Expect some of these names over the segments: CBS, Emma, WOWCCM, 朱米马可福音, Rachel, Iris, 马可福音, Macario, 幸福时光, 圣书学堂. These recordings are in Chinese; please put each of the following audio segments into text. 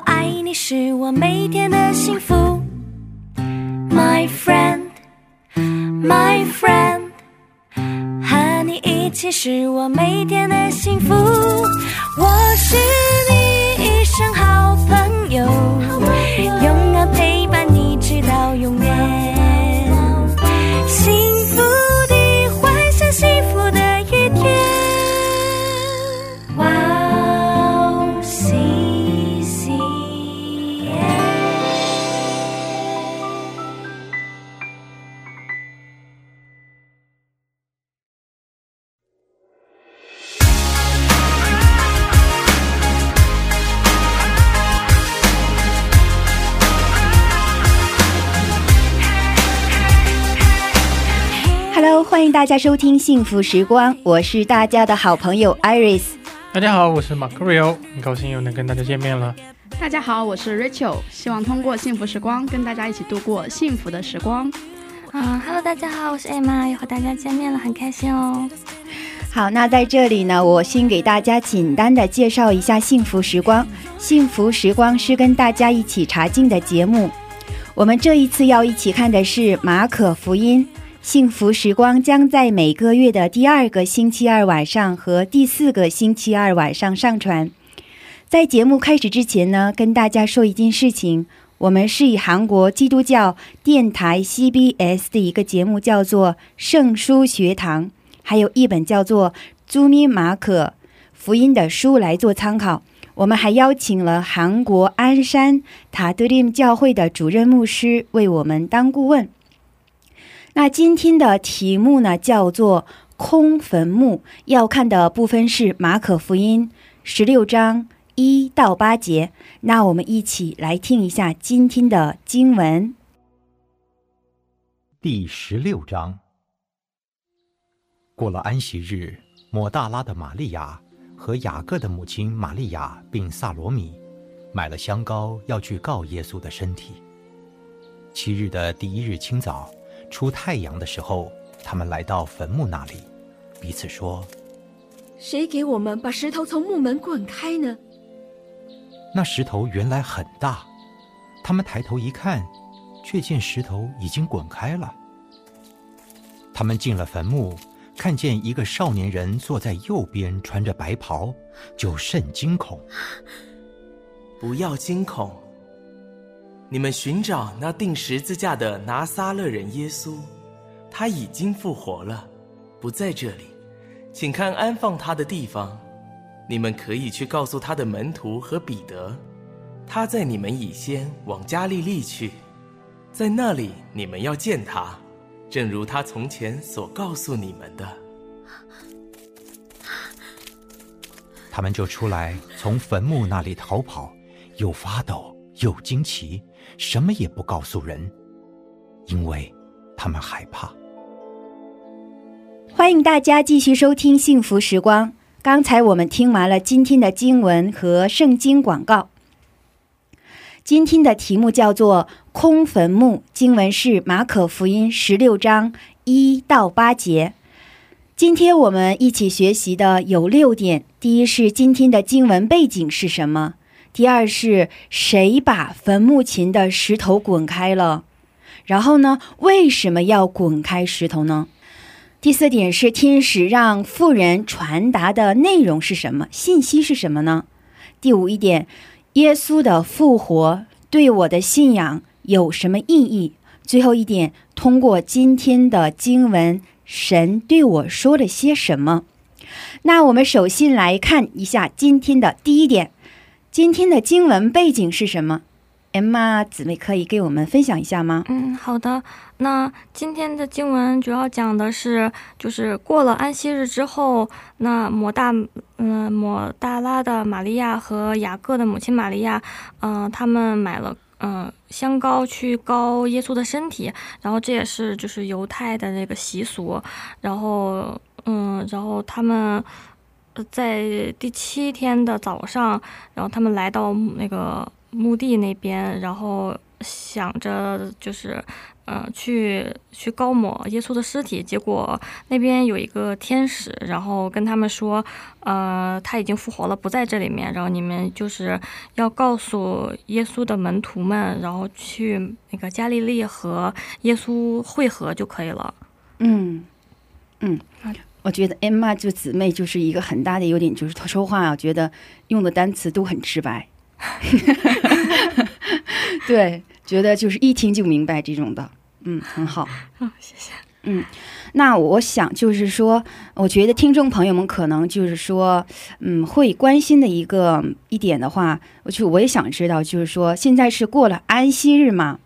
我爱你是我每天的幸福 My friend, my friend 和你一起是我每天的幸福 我是你一生好朋友 永远陪伴你直到永远 欢迎大家收听幸福时光，我是大家的好朋友 Iris。 大家好，我是Macario， 很高兴又能跟大家见面了。 大家好，我是 Rachel， 希望通过幸福时光跟大家一起度过幸福的时光。 Hello， 大家好，我是 Emma， 又和大家见面了，很开心哦。 好，那在这里呢，我先给大家简单的介绍一下幸福时光。 幸福时光是跟大家一起查经的节目， 我们这一次要一起看的是马可福音。 幸福时光将在每个月的第2个星期二晚上和第4个星期二晚上上传。 在节目开始之前呢，跟大家说一件事情， 我们是以韩国基督教电台 CBS 的一个节目叫做圣书学堂， 还有一本叫做朱米马可福音的书来做参考。 我们还邀请了韩国鞍山塔德림教会的主任牧师 为我们当顾问。 那今天的题目呢叫做空坟墓， 要看的部分是马可福音16章1到8节。 那我们一起来听一下今天的经文。 第16章。 过了安息日， 抹大拉的玛利亚和雅各的母亲玛利亚并撒罗米 买了香膏要去膏耶稣的身体。 7日的第1日清早， 出太阳的时候，他们来到坟墓那里， 彼此说：“谁给我们把石头从墓门滚开呢？” 那石头原来很大， 他们抬头一看， 却见石头已经滚开了。 他们进了坟墓， 看见一个少年人坐在右边， 穿着白袍， 就甚惊恐。 不要惊恐， 你们寻找那钉十字架的拿撒勒人耶稣， 他已经复活了， 不在这里， 请看安放他的地方。 你们可以去告诉他的门徒和彼得， 他在你们以先往加利利去， 在那里你们要见他， 正如他从前所告诉你们的。 他们就出来从坟墓那里逃跑， 又发抖又惊奇， 什么也不告诉人， 因为他们害怕。 欢迎大家继续收听幸福时光。 刚才我们听完了今天的经文和圣经广告。 今天的题目叫做空坟墓， 经文是马可福音16章1到8节。 今天我们一起学习的有6点。 第一是今天的经文背景是什么， 第2是谁把坟墓前的石头滚开了， 然后呢为什么要滚开石头呢？ 第4点是天使让妇人传达的内容是什么， 信息是什么呢？ 第5点， 耶稣的复活对我的信仰有什么意义？ 最后一点， 通过今天的经文神对我说了些什么。 那我们首先来看一下今天的第1点， 今天的经文背景是什么？ Emma 姊妹可以给我们分享一下吗？ 好的， 那今天的经文主要讲的是， 就是过了安息日之后， 抹大拉的玛利亚和雅各的母亲玛利亚， 他们买了 香膏去膏耶稣的身体， 然后这也是就是犹太的那个习俗。 然后他们 在第7天的早上， 然后他们来到那个墓地那边，然后想着就是去高抹耶稣的尸体，结果那边有一个天使，然后跟他们说，他已经复活了，不在这里面，然后你们就是要告诉耶稣的门徒们，然后去那个加利利和耶稣会合就可以了。我觉得 Emma 这姊妹就是一个很大的优点，就是她说话我觉得用的单词都很直白对，觉得就是一听就明白这种的，很好。谢谢。那我想就是说，我觉得听众朋友们可能就是说，会关心的一点的话，我也想知道，就是说现在是过了安息日嘛？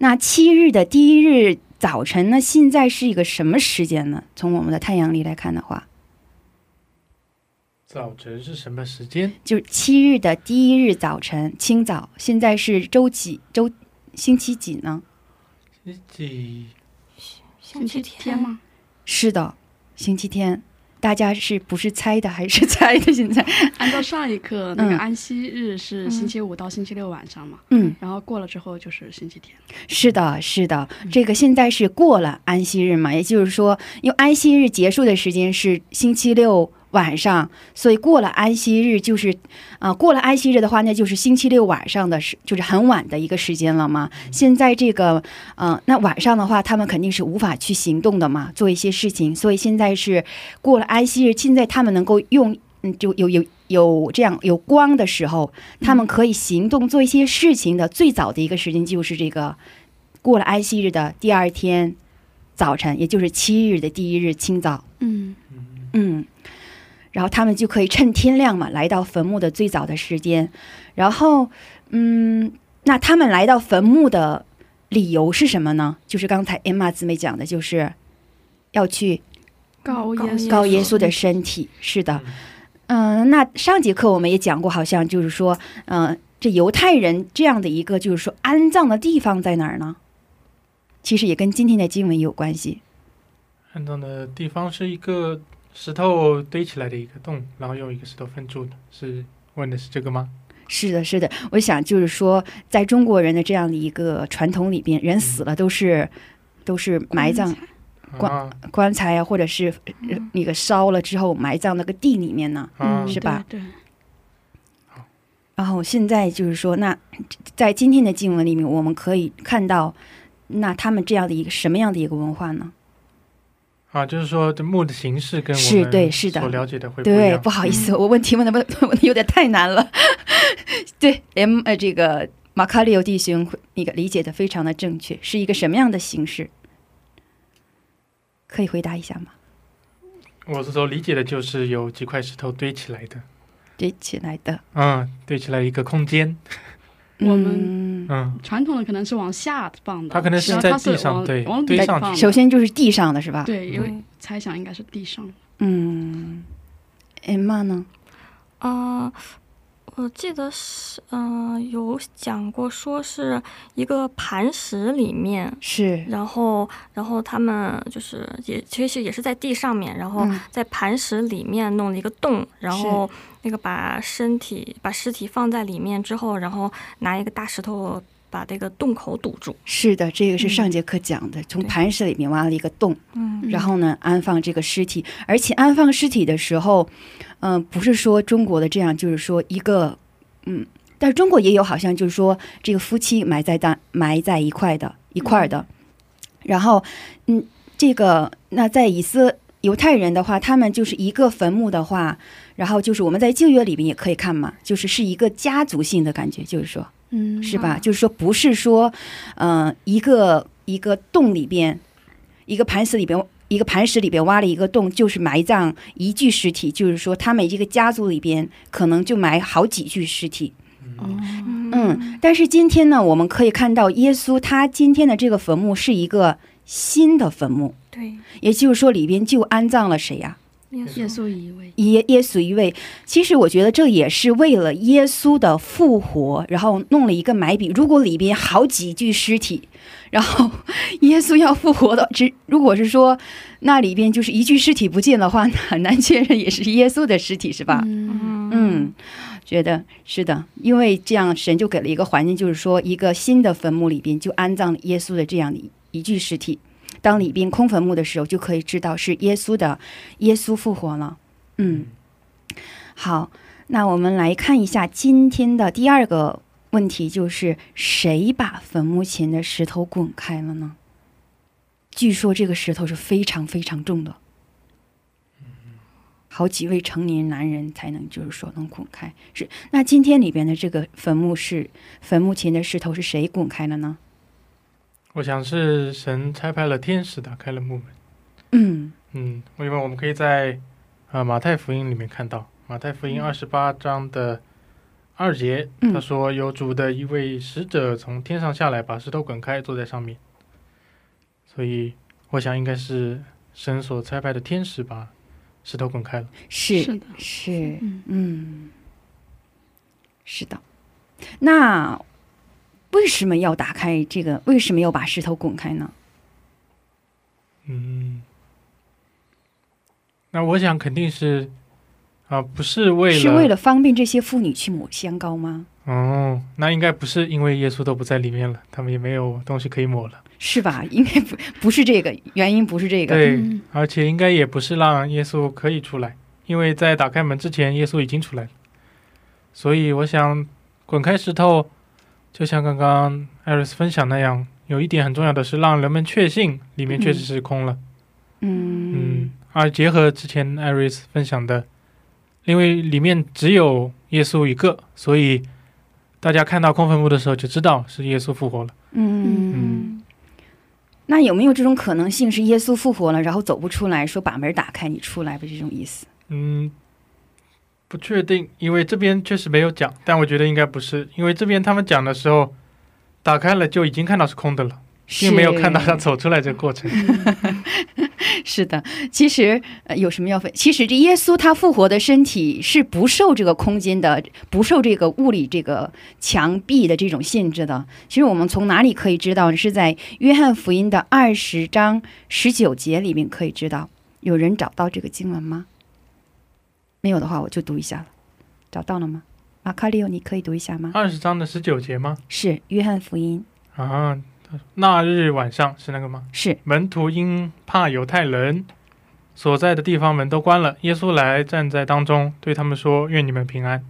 那7日的第一日早晨呢，现在是一个什么时间呢？从我们的太阳历来看的话，早晨是什么时间？就是7日的第一日早晨，清早。现在是星期几呢？星期天吗？是的，星期天。大家是不是猜的还是猜的？现在按照上一课那个安息日是星期五到星期六晚上嘛，然后过了之后就是星期天。是的，是的，这个现在是过了安息日嘛，也就是说，因为安息日结束的时间是星期六晚上，所以过了安息日就是过了安息日的话，那就是星期六晚上的，就是很晚的一个时间了嘛。现在这个那晚上的话他们肯定是无法去行动的嘛，做一些事情，所以现在是过了安息日，现在他们能够用就有这样有光的时候，他们可以行动做一些事情的最早的一个时间就是这个过了安息日的第二天早晨，也就是7日的第一日清早。然后他们就可以趁天亮嘛，来到坟墓的最早的时间。然后，那他们来到坟墓的理由是什么呢？就是刚才 Emma 姊妹讲的，就是要去告耶稣的身体。是的，那上节课我们也讲过，好像就是说，这犹太人这样的一个就是说安葬的地方在哪儿呢？其实也跟今天的经文有关系。安葬的地方是一个石头堆起来的一个洞，然后用一个石头分住的，是问的是这个吗？是的，是的。我想就是说，在中国人的这样的一个传统里边，人死了都是埋葬棺材呀，或者是那个烧了之后埋葬那个地里面呢，是吧？对。然后现在就是说，那在今天的经文里面，我们可以看到，那他们这样的一个什么样的一个文化呢？就是说墓的形式跟我们所了解的会不一样。对，不好意思，我问题问的有点太难了对，这个马卡利欧弟兄那个理解的非常的正确。是一个什么样的形式？可以回答一下吗？我所理解的就是有几块石头堆起来的堆起来一个空间我们传统的可能是往下放的，它可能是在地上，对，往地上放。首先就是地上的是吧？对，因为猜想应该是地上的。Emma 呢？我记得是有讲过，说是一个磐石里面是，然后他们就是其实也是在地上面，然后在磐石里面弄了一个洞，然后那个把尸体放在里面之后，然后拿一个大石头把这个洞口堵住。是的，这个是上节课讲的，从磐石里面挖了一个洞，然后呢安放这个尸体，而且安放尸体的时候。不是说中国的这样，就是说一个但是中国也有好像就是说这个夫妻埋在一块的，然后这个那在犹太人的话，他们就是一个坟墓的话，然后就是我们在旧约里面也可以看嘛，就是一个家族性的感觉，就是说是吧？就是说不是说一个洞里边，一个磐石里边挖了一个洞，就是埋葬一具尸体，就是说他们这个家族里边可能就埋好几具尸体。但是今天呢，我们可以看到耶稣他今天的这个坟墓是一个新的坟墓，对，也就是说里边就安葬了谁呀？耶稣一位。其实我觉得这也是为了耶稣的复活，然后弄了一个埋笔。如果里边好几具尸体，然后耶稣要复活的，如果是说那里边就是一具尸体不见的话，那很难确认也是耶稣的尸体，是吧？觉得是的，因为这样神就给了一个环境，就是说一个新的坟墓里边就安葬了耶稣的这样的一具尸体。当礼宾空坟墓的时候，就可以知道是耶稣的耶稣复活了。好，那我们来看一下今天的第二个问题，就是谁把坟墓前的石头滚开了呢？据说这个石头是非常非常重的， 好几位成年男人才能就是说能滚开。那今天里边的这个坟墓是坟墓前的石头是谁滚开了呢？我想是神差派了天使的，开了墓门。因为我们可以在马太福音里面看到，马太福音28章的2节，他说有主的一位使者从天上下来，把石头滚开，坐在上面。所以我想应该是神所差派的天使把 石头滚开了。是的，是，嗯，是的。那为什么要打开这个？为什么要把石头滚开呢？嗯，那我想肯定是不是为了方便这些妇女去抹香膏吗？哦，那应该不是因为耶稣都不在里面了，他们也没有东西可以抹了。 是吧？应该不是这个原因，不是这个。对，而且应该也不是让耶稣可以出来，因为在打开门之前耶稣已经出来。所以我想滚开石头就像刚刚艾瑞斯分享那样，有一点很重要的是让人们确信里面确实是空了。而结合之前 艾瑞斯分享的，因为里面只有耶稣一个，所以 大家看到空坟墓的时候就知道是耶稣复活了。不确定，因为这边确实没有讲，但我觉得应该不是，因为这边他们讲的时候打开了就已经看到是空的了，并没有看到他走出来这个过程。是的，其实有什么要分？其实耶稣他复活的身体是不受这个空间的，不受这个物理这个墙壁的这种限制的。其实我们从哪里可以知道是在约翰福音的20章19节里面可以知道有人找到这个经文吗？没有的话我就读一下了，找到了吗？马卡利欧，你可以读一下吗？20章的19节吗？是约翰福音。 那日晚上是那个吗？是门徒因怕犹太人，所在的地方门都关了，耶稣来站在当中，对他们说：“愿你们平安。”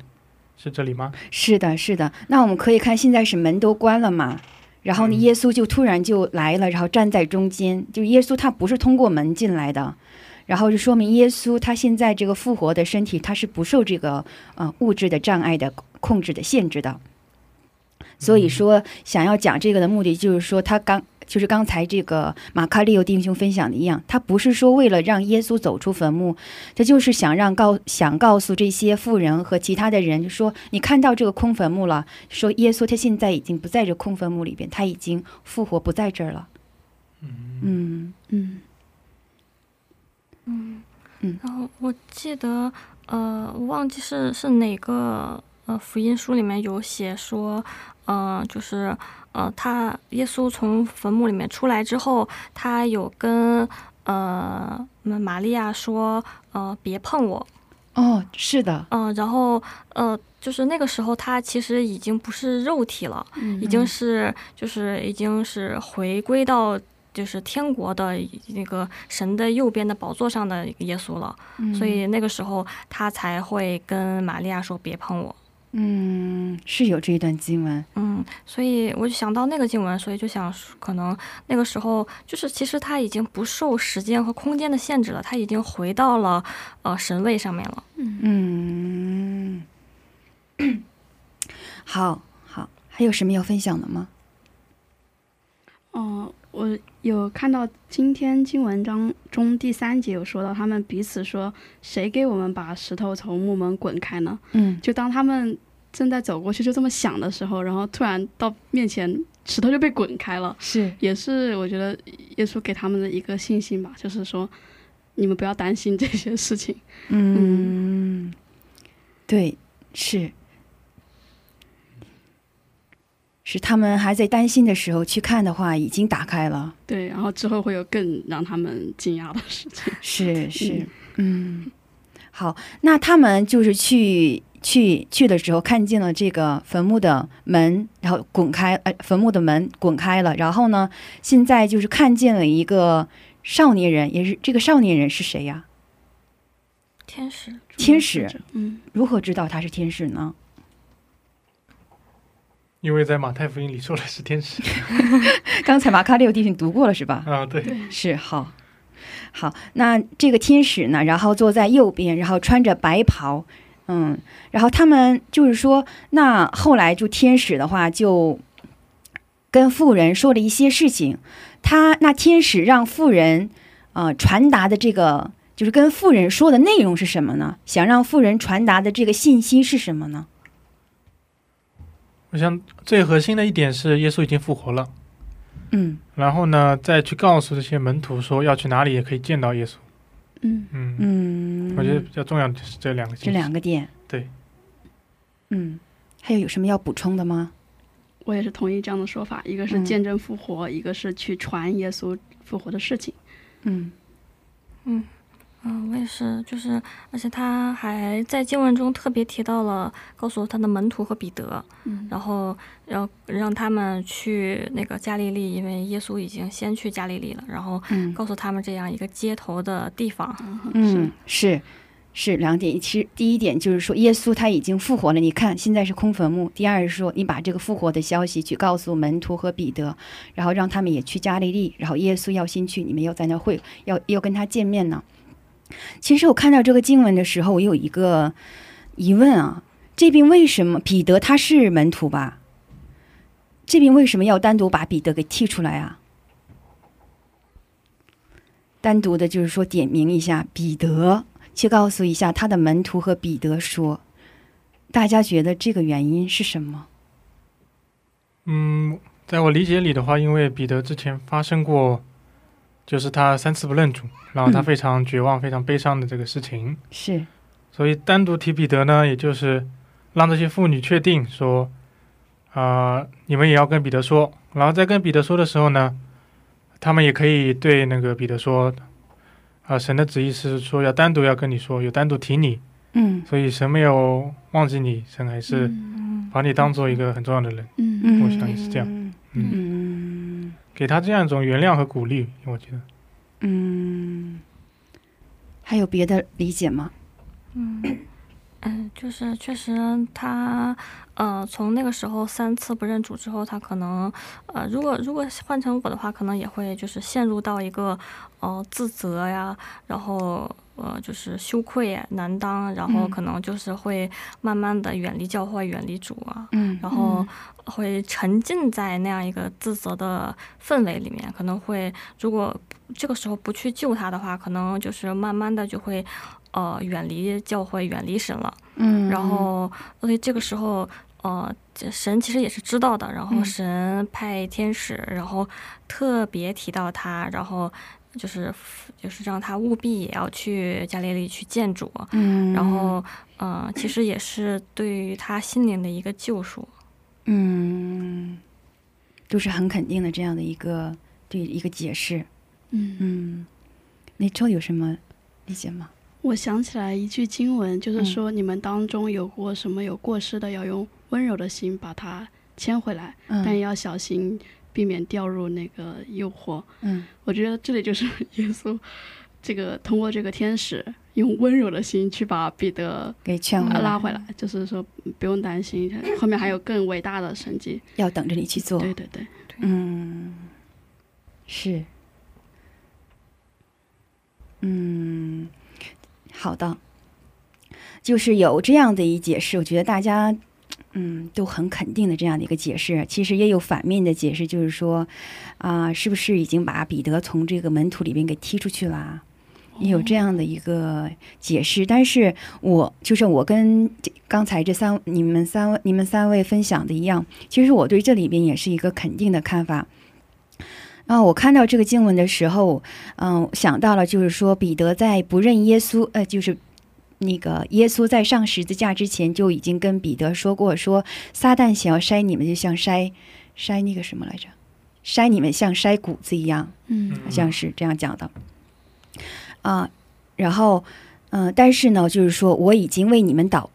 是这里吗？是的，是的。那我们可以看现在是门都关了嘛，然后耶稣就突然就来了，然后站在中间，就是耶稣他不是通过门进来的，然后就说明耶稣他现在这个复活的身体他是不受这个物质的障碍的控制的限制的。 所以说想要讲这个的目的就是说他刚就是刚才这个马卡利欧弟兄分享的一样，他不是说为了让耶稣走出坟墓，他就是想让告诉这些富人和其他的人说，你看到这个空坟墓了，说耶稣他现在已经不在这空坟墓里边，他已经复活不在这儿了。然后我记得我忘记是哪个福音书里面有写说 就是他耶稣从坟墓里面出来之后，他有跟玛利亚说别碰我。哦，是的。然后就是那个时候他其实已经不是肉体了，已经是回归到就是天国的那个神的右边的宝座上的耶稣了，所以那个时候他才会跟玛利亚说别碰我。 是有这一段经文。所以我就想到那个经文，所以就想可能那个时候就是其实他已经不受时间和空间的限制了，他已经回到了神位上面了。好，还有什么要分享的吗？我有看到今天经文章中第3节有说到他们彼此说谁给我们把石头从墓门滚开呢？就当他们 正在走过去，就这么想的时候，然后突然到面前石头就被滚开了。是，也是我觉得耶稣给他们的一个信心吧，就是说你们不要担心这些事情。嗯，对，是，是他们还在担心的时候去看的话，已经打开了。对，然后之后会有更让他们惊讶的事情。是，是，嗯，好，那他们就是去去的时候看见了这个坟墓的门滚开，坟墓的门滚开了，然后呢现在就是看见了一个少年人，也是这个少年人是谁呀？天使。天使，如何知道他是天使呢？因为在马太福音里说的是天使。刚才马卡里奥地训读过了是吧？对，是。好 好，那这个天使呢，然后坐在右边，然后穿着白袍，然后他们就是说，那后来就天使的话就跟妇人说了一些事情，他那天使让妇人传达的这个就是跟妇人说的内容是什么呢？想让妇人传达的这个信息是什么呢？我想最核心的一点是耶稣已经复活了。 然后他们就是说那后来就天使的话就跟妇人说了一些事情，他那天使让妇人传达的这个就是跟妇人说的内容是什么呢？想让妇人传达的这个信息是什么呢？我想最核心的一点是耶稣已经复活了，他要去哪里也可以见到耶稣。嗯，然后在去告诉这些门徒说要去哪里也可以见到耶稣。嗯，然后呢再去告诉这些门徒说要去哪里也可以见到耶稣。我想最核心的一点是耶稣已经复活了。你看现在是空坟墓，第二是说你把这个复活的消息去告诉门徒和彼得，然后让他们也去加利利，然后耶稣要先去，你们要在那会要跟他见面呢。其实我看到这个经文的时候我有一个疑问啊， 这边为什么彼得他是门徒吧？这边为什么要单独把彼得给剔出来啊？单独的就是说点名一下彼得，去告诉一下他的门徒和彼得说，大家觉得这个原因是什么？在我理解里的话，因为彼得之前发生过 就是他三次不认主，然后他非常绝望，非常悲伤的这个事情。是，所以单独提彼得呢，也就是让这些妇女确定说，你们也要跟彼得说，然后再跟彼得说的时候呢，他们也可以对那个彼得说，神的旨意是说要单独要跟你说，有单独提你，所以神没有忘记你，神还是把你当做一个很重要的人。我想也是这样。给他这样一种原谅和鼓励， 我觉得。还有别的理解吗？就是确实他从那个时候三次不认主之后，他可能如果换成我的话，可能也会就是陷入到一个自责呀，然后 就是羞愧难当，然后可能就是会慢慢的远离教会，远离主啊，然后会沉浸在那样一个自责的氛围里面，可能会如果这个时候不去救他的话，可能就是慢慢的就会远离教会，远离神了。然后所以这个时候神其实也是知道的，然后神派天使，然后特别提到他，然后 就是让他务必也要去加利利去见主，然后其实也是对于他心灵的一个救赎。就是很肯定的这样的一个解释。那周有什么理解吗？我想起来一句经文，就是说你们当中有过什么有过失的，要用温柔的心把它牵回来，但要小心 避免掉入那个诱惑。我觉得这里就是耶稣这个通过这个天使用温柔的心去把彼得给劝拉回来，就是说不用担心，后面还有更伟大的神迹要等着你去做。对对对，是好的，就是有这样的一解释，我觉得大家 都很肯定的这样的一个解释。其实也有反面的解释，就是说是不是已经把彼得从这个门徒里面给踢出去了，也有这样的一个解释。但是我就像我跟刚才这三你们三位分享的一样，其实我对这里边也是一个肯定的看法。然后我看到这个经文的时候想到了就是说彼得在不认耶稣，就是 那个耶稣在上十字架之前就已经跟彼得说过，说撒旦想要筛你们就像筛那个什么来着，筛你们像筛谷子一样，好像是这样讲的。然后但是呢就是说我已经为你们祷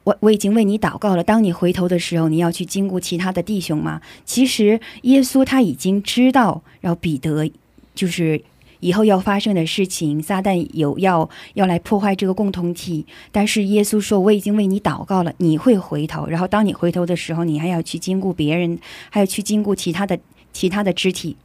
告了，当你回头的时候你要去经过其他的弟兄嘛。其实耶稣他已经知道要彼得就是以后要发生的事情，撒旦有要来破坏这个共同体，但是耶稣说我已经为你祷告了，你会回头，然后当你回头的时候你还要去经过别人，还要去经过其他的肢体。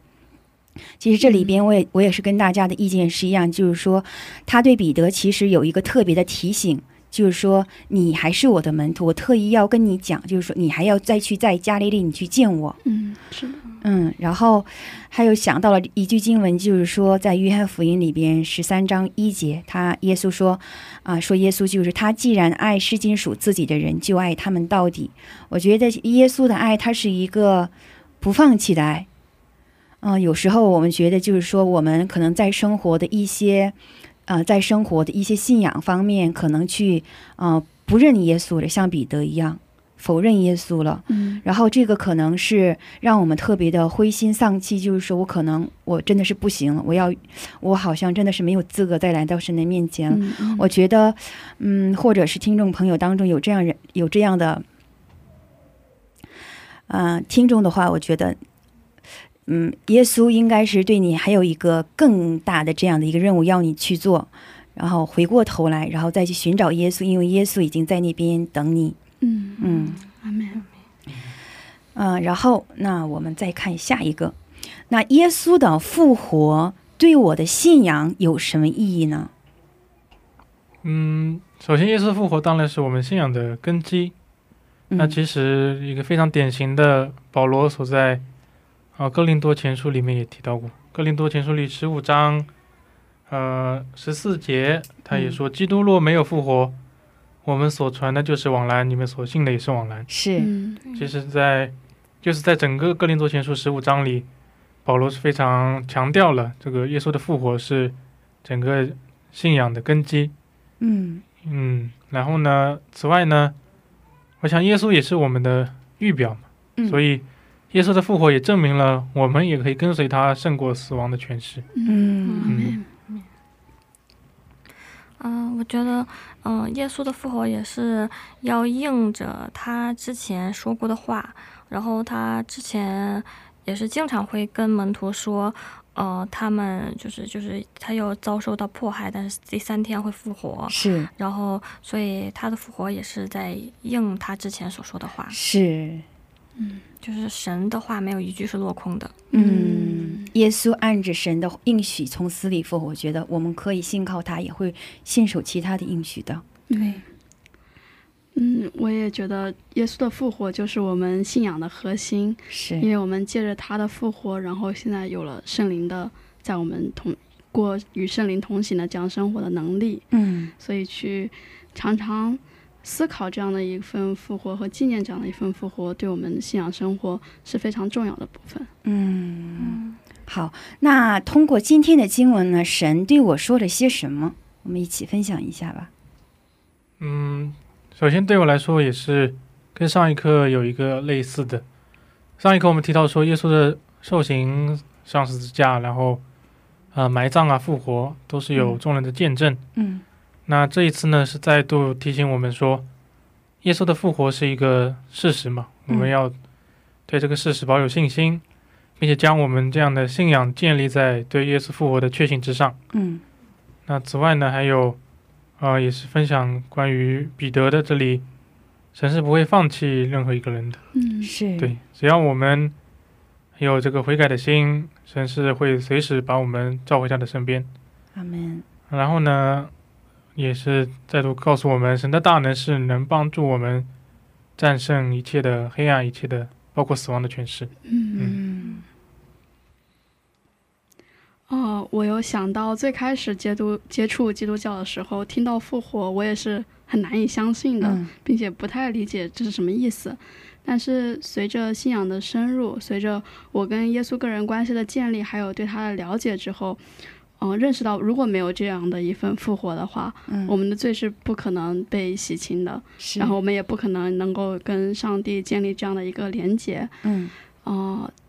其实这里边我也是跟大家的意见是一样，就是说他对彼得其实有一个特别的提醒，就是说你还是我的门徒，我特意要跟你讲，就是说你还要再去在加利利你去见我。是的，然后还有想到了一句经文，就是说在约翰福音里边是3章1节，他耶稣说啊，说耶稣就是他既然爱，施尽属自己的人就爱他们到底。我觉得耶稣的爱他是一个不放弃的爱。 有时候我们觉得就是说我们可能在生活的一些信仰方面可能去不认耶稣，像彼得一样否认耶稣了，然后这个可能是让我们特别的灰心丧气，就是我可能我真的是不行，我要我好像真的是没有资格再来到神的面前了。我觉得或者是听众朋友当中有这样的听众的话，我觉得 耶稣应该是对你还有一个更大的这样的一个任务要你去做，然后回过头来，然后再去寻找耶稣，因为耶稣已经在那边等你。嗯嗯，阿们。然后那我们再看下一个，那耶稣的复活对我的信仰有什么意义呢？首先耶稣复活当然是我们信仰的根基，那其实一个非常典型的保罗所在 哥林多前书里面也提到过，哥林多前书里15章14节他也说基督若没有复活，我们所传的就是枉然，你们所信的也是枉然。是，其实在就是在整个哥林多前书十五章里保罗是非常强调了这个耶稣的复活是整个信仰的根基。嗯嗯，然后呢此外呢我想耶稣也是我们的预表嘛，所以 耶稣的复活也证明了我们也可以跟随他胜过死亡的权势。嗯，我觉得耶稣的复活也是要应着他之前说过的话，然后他之前也是经常会跟门徒说他们就是他又遭受到迫害，但是第三天会复活，是，然后所以他的复活也是在应他之前所说的话。是， 就是神的话没有一句是落空的。耶稣按着神的应许从死里复活，我觉得我们可以信靠他，也会信守其他的应许的。对，我也觉得耶稣的复活就是我们信仰的核心，是因为我们借着他的复活，然后现在有了圣灵的在我们过与圣灵同行的这样生活的能力，所以去常常 思考这样的一份复活和纪念这样的一份复活对我们信仰生活是非常重要的部分。嗯，好，那通过今天的经文呢，神对我说了些什么？我们一起分享一下吧。嗯，首先对我来说也是跟上一课有一个类似的，上一课我们提到说耶稣的受刑、上十字架，然后埋葬啊、复活都是有重要的见证。嗯， 那这一次呢是再度提醒我们说耶稣的复活是一个事实嘛，我们要对这个事实保有信心，并且将我们这样的信仰建立在对耶稣复活的确信之上。那此外呢还有也是分享关于彼得的这里，神是不会放弃任何一个人的。是，对，只要我们有这个悔改的心，神是会随时把我们召回他的身边。阿们。然后呢 也是再度告诉我们神的大能是能帮助我们战胜一切的黑暗，一切的包括死亡的权势。我有想到最开始接触基督教的时候，听到复活我也是很难以相信的，并且不太理解这是什么意思。但是随着信仰的深入，随着我跟耶稣个人关系的建立，还有对他的了解之后， 认识到如果没有这样的一份复活的话，我们的罪是不可能被洗清的，然后我们也不可能能够跟上帝建立这样的一个连结。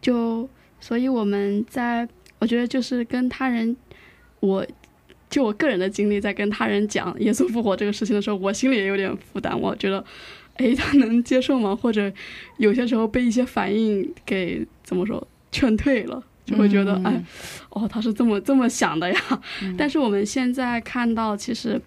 就所以我们在我觉得就是跟他人，我就我个人的经历在跟他人讲耶稣复活这个事情的时候，我心里也有点负担，我觉得哎，他能接受吗？或者有些时候被一些反应给怎么说劝退了，就会觉得哎，哦，他是这么想的呀。但是我们现在看到，其实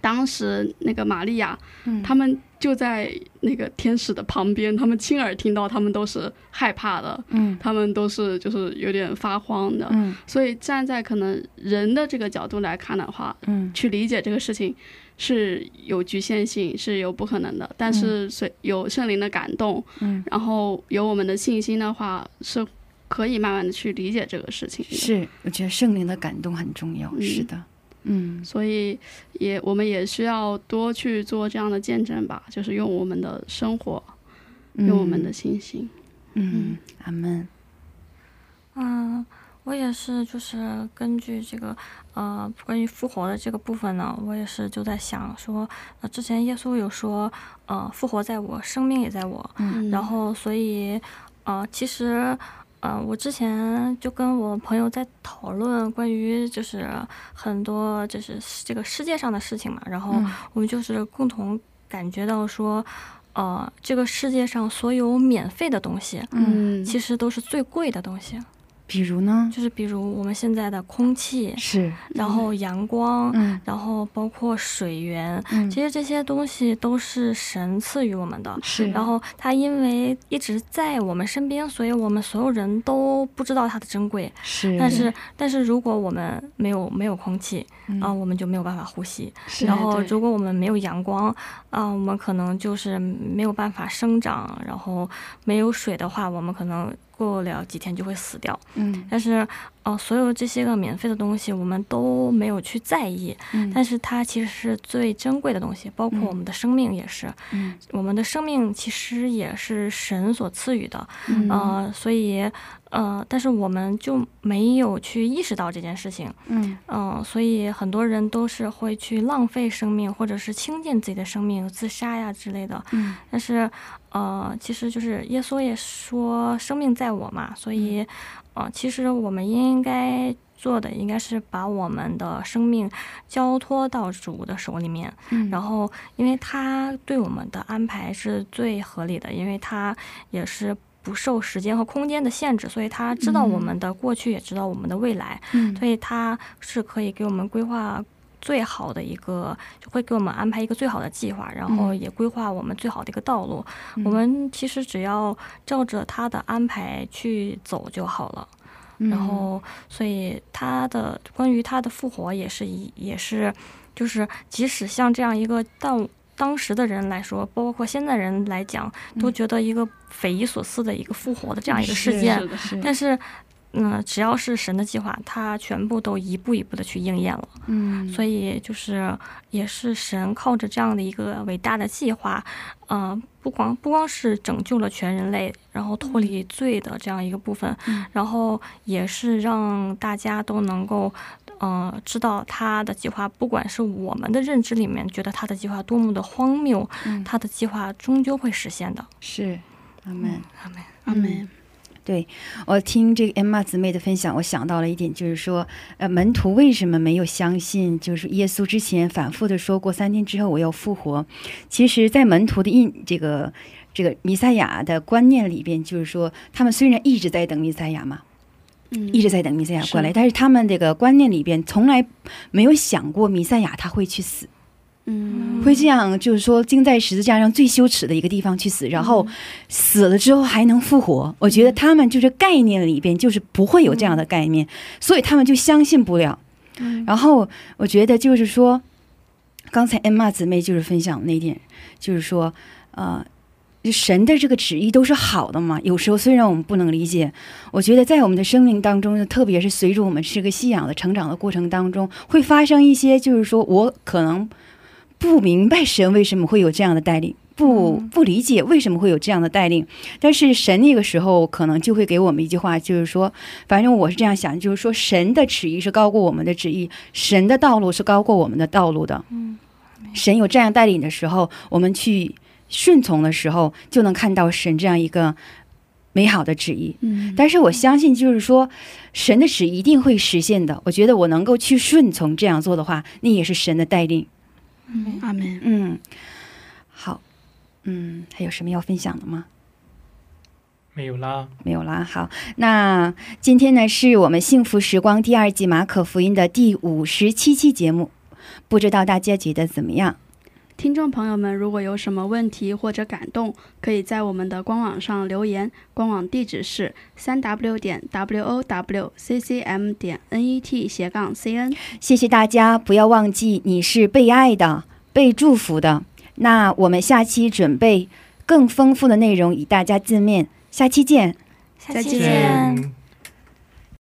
当时那个玛利亚，他们就在那个天使的旁边，他们亲耳听到，他们都是害怕的，他们都是就是有点发慌的。所以站在可能人的这个角度来看的话，去理解这个事情是有局限性，是有不可能的。但是有圣灵的感动，然后有我们的信心的话，是可以慢慢的去理解这个事情。是，我觉得圣灵的感动很重要。是的。所以我们也需要多去做这样的见证吧，就是用我们的生活，用我们的信心。阿们。我也是，就是根据这个关于复活的这个部分呢，我也是就在想说，之前耶稣有说，复活在我，生命也在我。然后所以其实我之前就跟我朋友在讨论关于就是很多就是这个世界上的事情嘛，然后我们就是共同感觉到说，这个世界上所有免费的东西，其实都是最贵的东西。比如呢，就是比如我们现在的空气，是，然后阳光，然后包括水源，其实这些东西都是神赐予我们的。是，然后它因为一直在我们身边，所以我们所有人都不知道它的珍贵。是，但是如果我们没有空气啊，我们就没有办法呼吸。是，然后如果我们没有阳光啊，我们可能就是没有办法生长，然后没有水的话，我们可能过了几天就会死掉。但是所有这些个免费的东西我们都没有去在意，但是它其实是最珍贵的东西，包括我们的生命也是。我们的生命其实也是神所赐予的。所以但是我们就没有去意识到这件事情。所以很多人都是会去浪费生命，或者是轻贱自己的生命，自杀呀之类的。但是其实就是耶稣也说生命在我嘛，所以其实我们应该做的应该是把我们的生命交托到主的手里面。然后因为他对我们的安排是最合理的，因为他也是不受时间和空间的限制，所以他知道我们的过去，也知道我们的未来。所以他是可以给我们规划最好的一个，就会给我们安排一个最好的计划，然后也规划我们最好的一个道路。我们其实只要照着他的安排去走就好了。然后所以他的关于他的复活也是就是即使像这样一个当时的人来说，包括现在人来讲，都觉得一个匪夷所思的一个复活的这样一个事件。但是只要是神的计划，他全部都一步一步的去应验了。所以就是也是神靠着这样的一个伟大的计划，不光是拯救了全人类，然后脱离罪的这样一个部分，然后也是让大家都能够知道他的计划，不管是我们的认知里面觉得他的计划多么的荒谬，他的计划终究会实现的。是，阿们，阿们，阿们。对，我听这个 Emma 姊妹的分享，我想到了一点，就是说门徒为什么没有相信，就是耶稣之前反复的说过3天之后我要复活。其实在门徒的这个弥赛亚的观念里边，就是说他们虽然一直在等弥赛亚嘛，一直在等弥赛亚过来，但是他们这个观念里边从来没有想过弥赛亚他会去死。会这样，就是说钉在十字架上最羞耻的一个地方去死，然后死了之后还能复活。我觉得他们就是概念里边就是不会有这样的概念，所以他们就相信不了。然后我觉得就是说刚才 Emma 姊妹就是分享那点，就是说神的这个旨意都是好的嘛，有时候虽然我们不能理解，我觉得在我们的生命当中，特别是随着我们这个信仰的成长的过程当中，会发生一些就是说我可能不明白神为什么会有这样的带领，不理解为什么会有这样的带领，但是神那个时候可能就会给我们一句话，就是说反正我是这样想，就是说神的旨意是高过我们的旨意，神的道路是高过我们的道路的。神有这样带领的时候，我们去顺从的时候，就能看到神这样一个美好的旨意。 但是我相信就是说神的旨意一定会实现的，我觉得我能够去顺从这样做的话，那也是神的带领。阿们。好，还有什么要分享的吗？ 没有啦。好，那今天呢是我们幸福时光第2季马可福音的第57期节目， 不知道大家觉得怎么样？ 听众朋友们如果有什么问题或者感动，可以在我们的官网上留言，官网地址是 www.wowccm.net/cn。 谢谢大家，不要忘记你是被爱的、被祝福的。那我们下期准备更丰富的内容与大家见面，下期见。下期见。